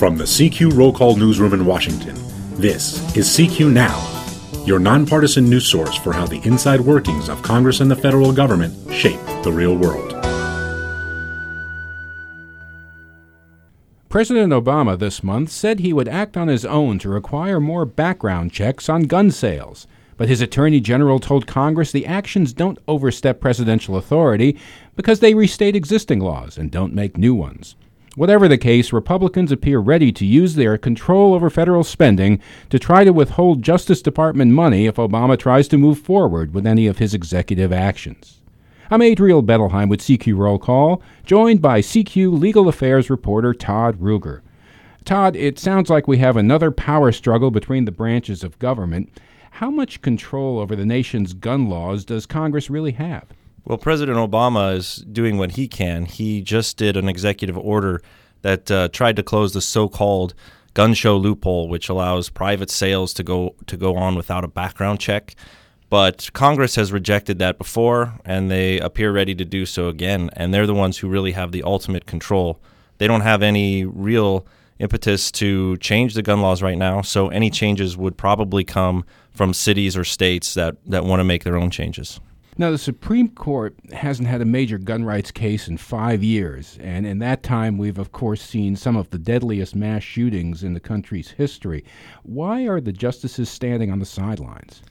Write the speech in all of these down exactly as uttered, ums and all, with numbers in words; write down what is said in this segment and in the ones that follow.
From the C Q Roll Call newsroom in Washington, this is C Q Now, your nonpartisan news source for how the inside workings of Congress and the federal government shape the real world. President Obama this month said he would act on his own to require more background checks on gun sales. But his attorney general told Congress the actions don't overstep presidential authority because they restate existing laws and don't make new ones. Whatever the case, Republicans appear ready to use their control over federal spending to try to withhold Justice Department money if Obama tries to move forward with any of his executive actions. I'm Adriel Bettelheim with C Q Roll Call, joined by C Q Legal Affairs reporter Todd Ruger. Todd, it sounds like we have another power struggle between the branches of government. How much control over the nation's gun laws does Congress really have? Well, President Obama is doing what he can. He just did an executive order that uh, tried to close the so-called gun show loophole, which allows private sales to go to go on without a background check. But Congress has rejected that before, and they appear ready to do so again. And they're the ones who really have the ultimate control. They don't have any real impetus to change the gun laws right now, so any changes would probably come from cities or states that, that want to make their own changes. Now, the Supreme Court hasn't had a major gun rights case in five years, and in that time we've, of course, seen some of the deadliest mass shootings in the country's history. Why are the justices standing on the sidelines?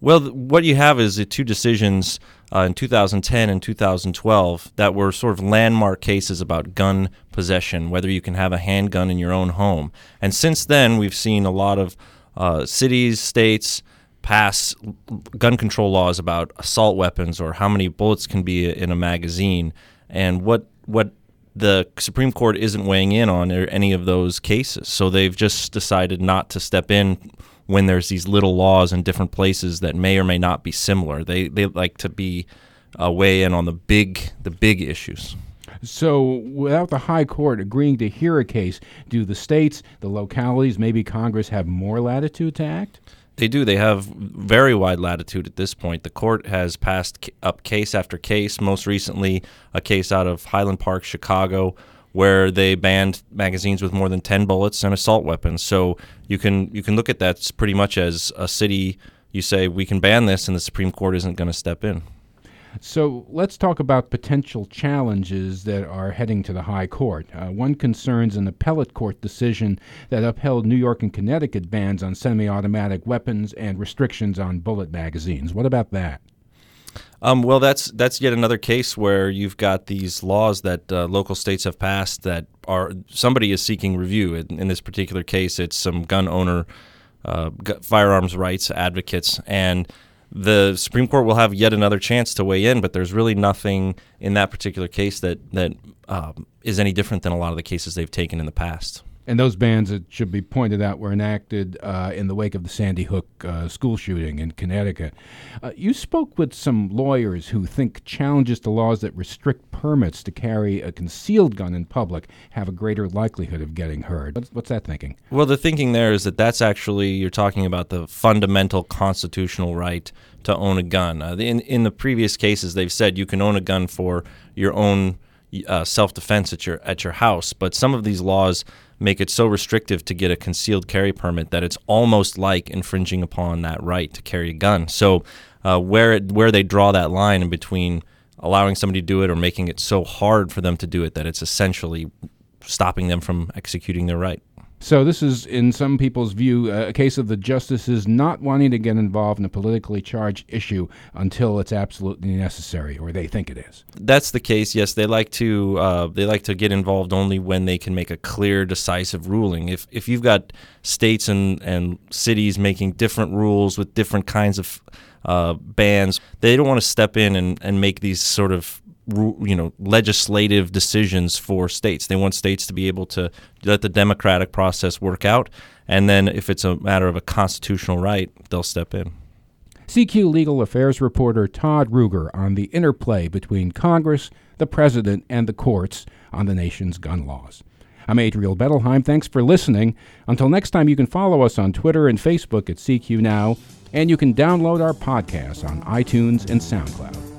Well, what you have is the two decisions uh, in two thousand ten and two thousand twelve that were sort of landmark cases about gun possession, whether you can have a handgun in your own home. And since then, we've seen a lot of uh, cities, states pass gun control laws about assault weapons or how many bullets can be in a magazine. And what what the Supreme Court isn't weighing in on are any of those cases. So they've just decided not to step in when there's these little laws in different places that may or may not be similar. They they like to be uh, weigh in on the big the big issues. So without the high court agreeing to hear a case, do the states, the localities, maybe Congress have more latitude to act? They do. They have very wide latitude at this point. The court has passed up case after case, most recently a case out of Highland Park, Chicago, where they banned magazines with more than ten bullets and assault weapons. So you can you can look at that pretty much as a city. You say, we can ban this, and the Supreme Court isn't going to step in. So let's talk about potential challenges that are heading to the high court. Uh, one concerns an appellate court decision that upheld New York and Connecticut bans on semi-automatic weapons and restrictions on bullet magazines. What about that? Um, well, that's that's yet another case where you've got these laws that uh, local states have passed that are somebody is seeking review. In, in this particular case, it's some gun owner, uh, gu- firearms rights advocates, and the Supreme Court will have yet another chance to weigh in. But there's really nothing in that particular case that that um, is any different than a lot of the cases they've taken in the past. And those bans, it should be pointed out, were enacted uh, in the wake of the Sandy Hook uh, school shooting in Connecticut. Uh, you spoke with some lawyers who think challenges to laws that restrict permits to carry a concealed gun in public have a greater likelihood of getting heard. What's, what's that thinking? Well, the thinking there is that that's actually, you're talking about the fundamental constitutional right to own a gun. Uh, in, in the previous cases, they've said you can own a gun for your own Uh, self-defense at your at your house, but some of these laws make it so restrictive to get a concealed carry permit that it's almost like infringing upon that right to carry a gun. So uh, where it, where they draw that line in between allowing somebody to do it or making it so hard for them to do it that it's essentially stopping them from executing their right. So this is, in some people's view, a case of the justices not wanting to get involved in a politically charged issue until it's absolutely necessary, or they think it is. That's the case. Yes, they like to uh, they like to get involved only when they can make a clear, decisive ruling. If if you've got states and, and cities making different rules with different kinds of uh, bans, they don't want to step in and, and make these sort of you know, legislative decisions for states. They want states to be able to let the democratic process work out, and then if it's a matter of a constitutional right, they'll step in. C Q Legal Affairs reporter Todd Ruger on the interplay between Congress, the president, and the courts on the nation's gun laws. I'm Adriel Bettelheim. Thanks for listening. Until next time, you can follow us on Twitter and Facebook at C Q Now, and you can download our podcasts on iTunes and SoundCloud.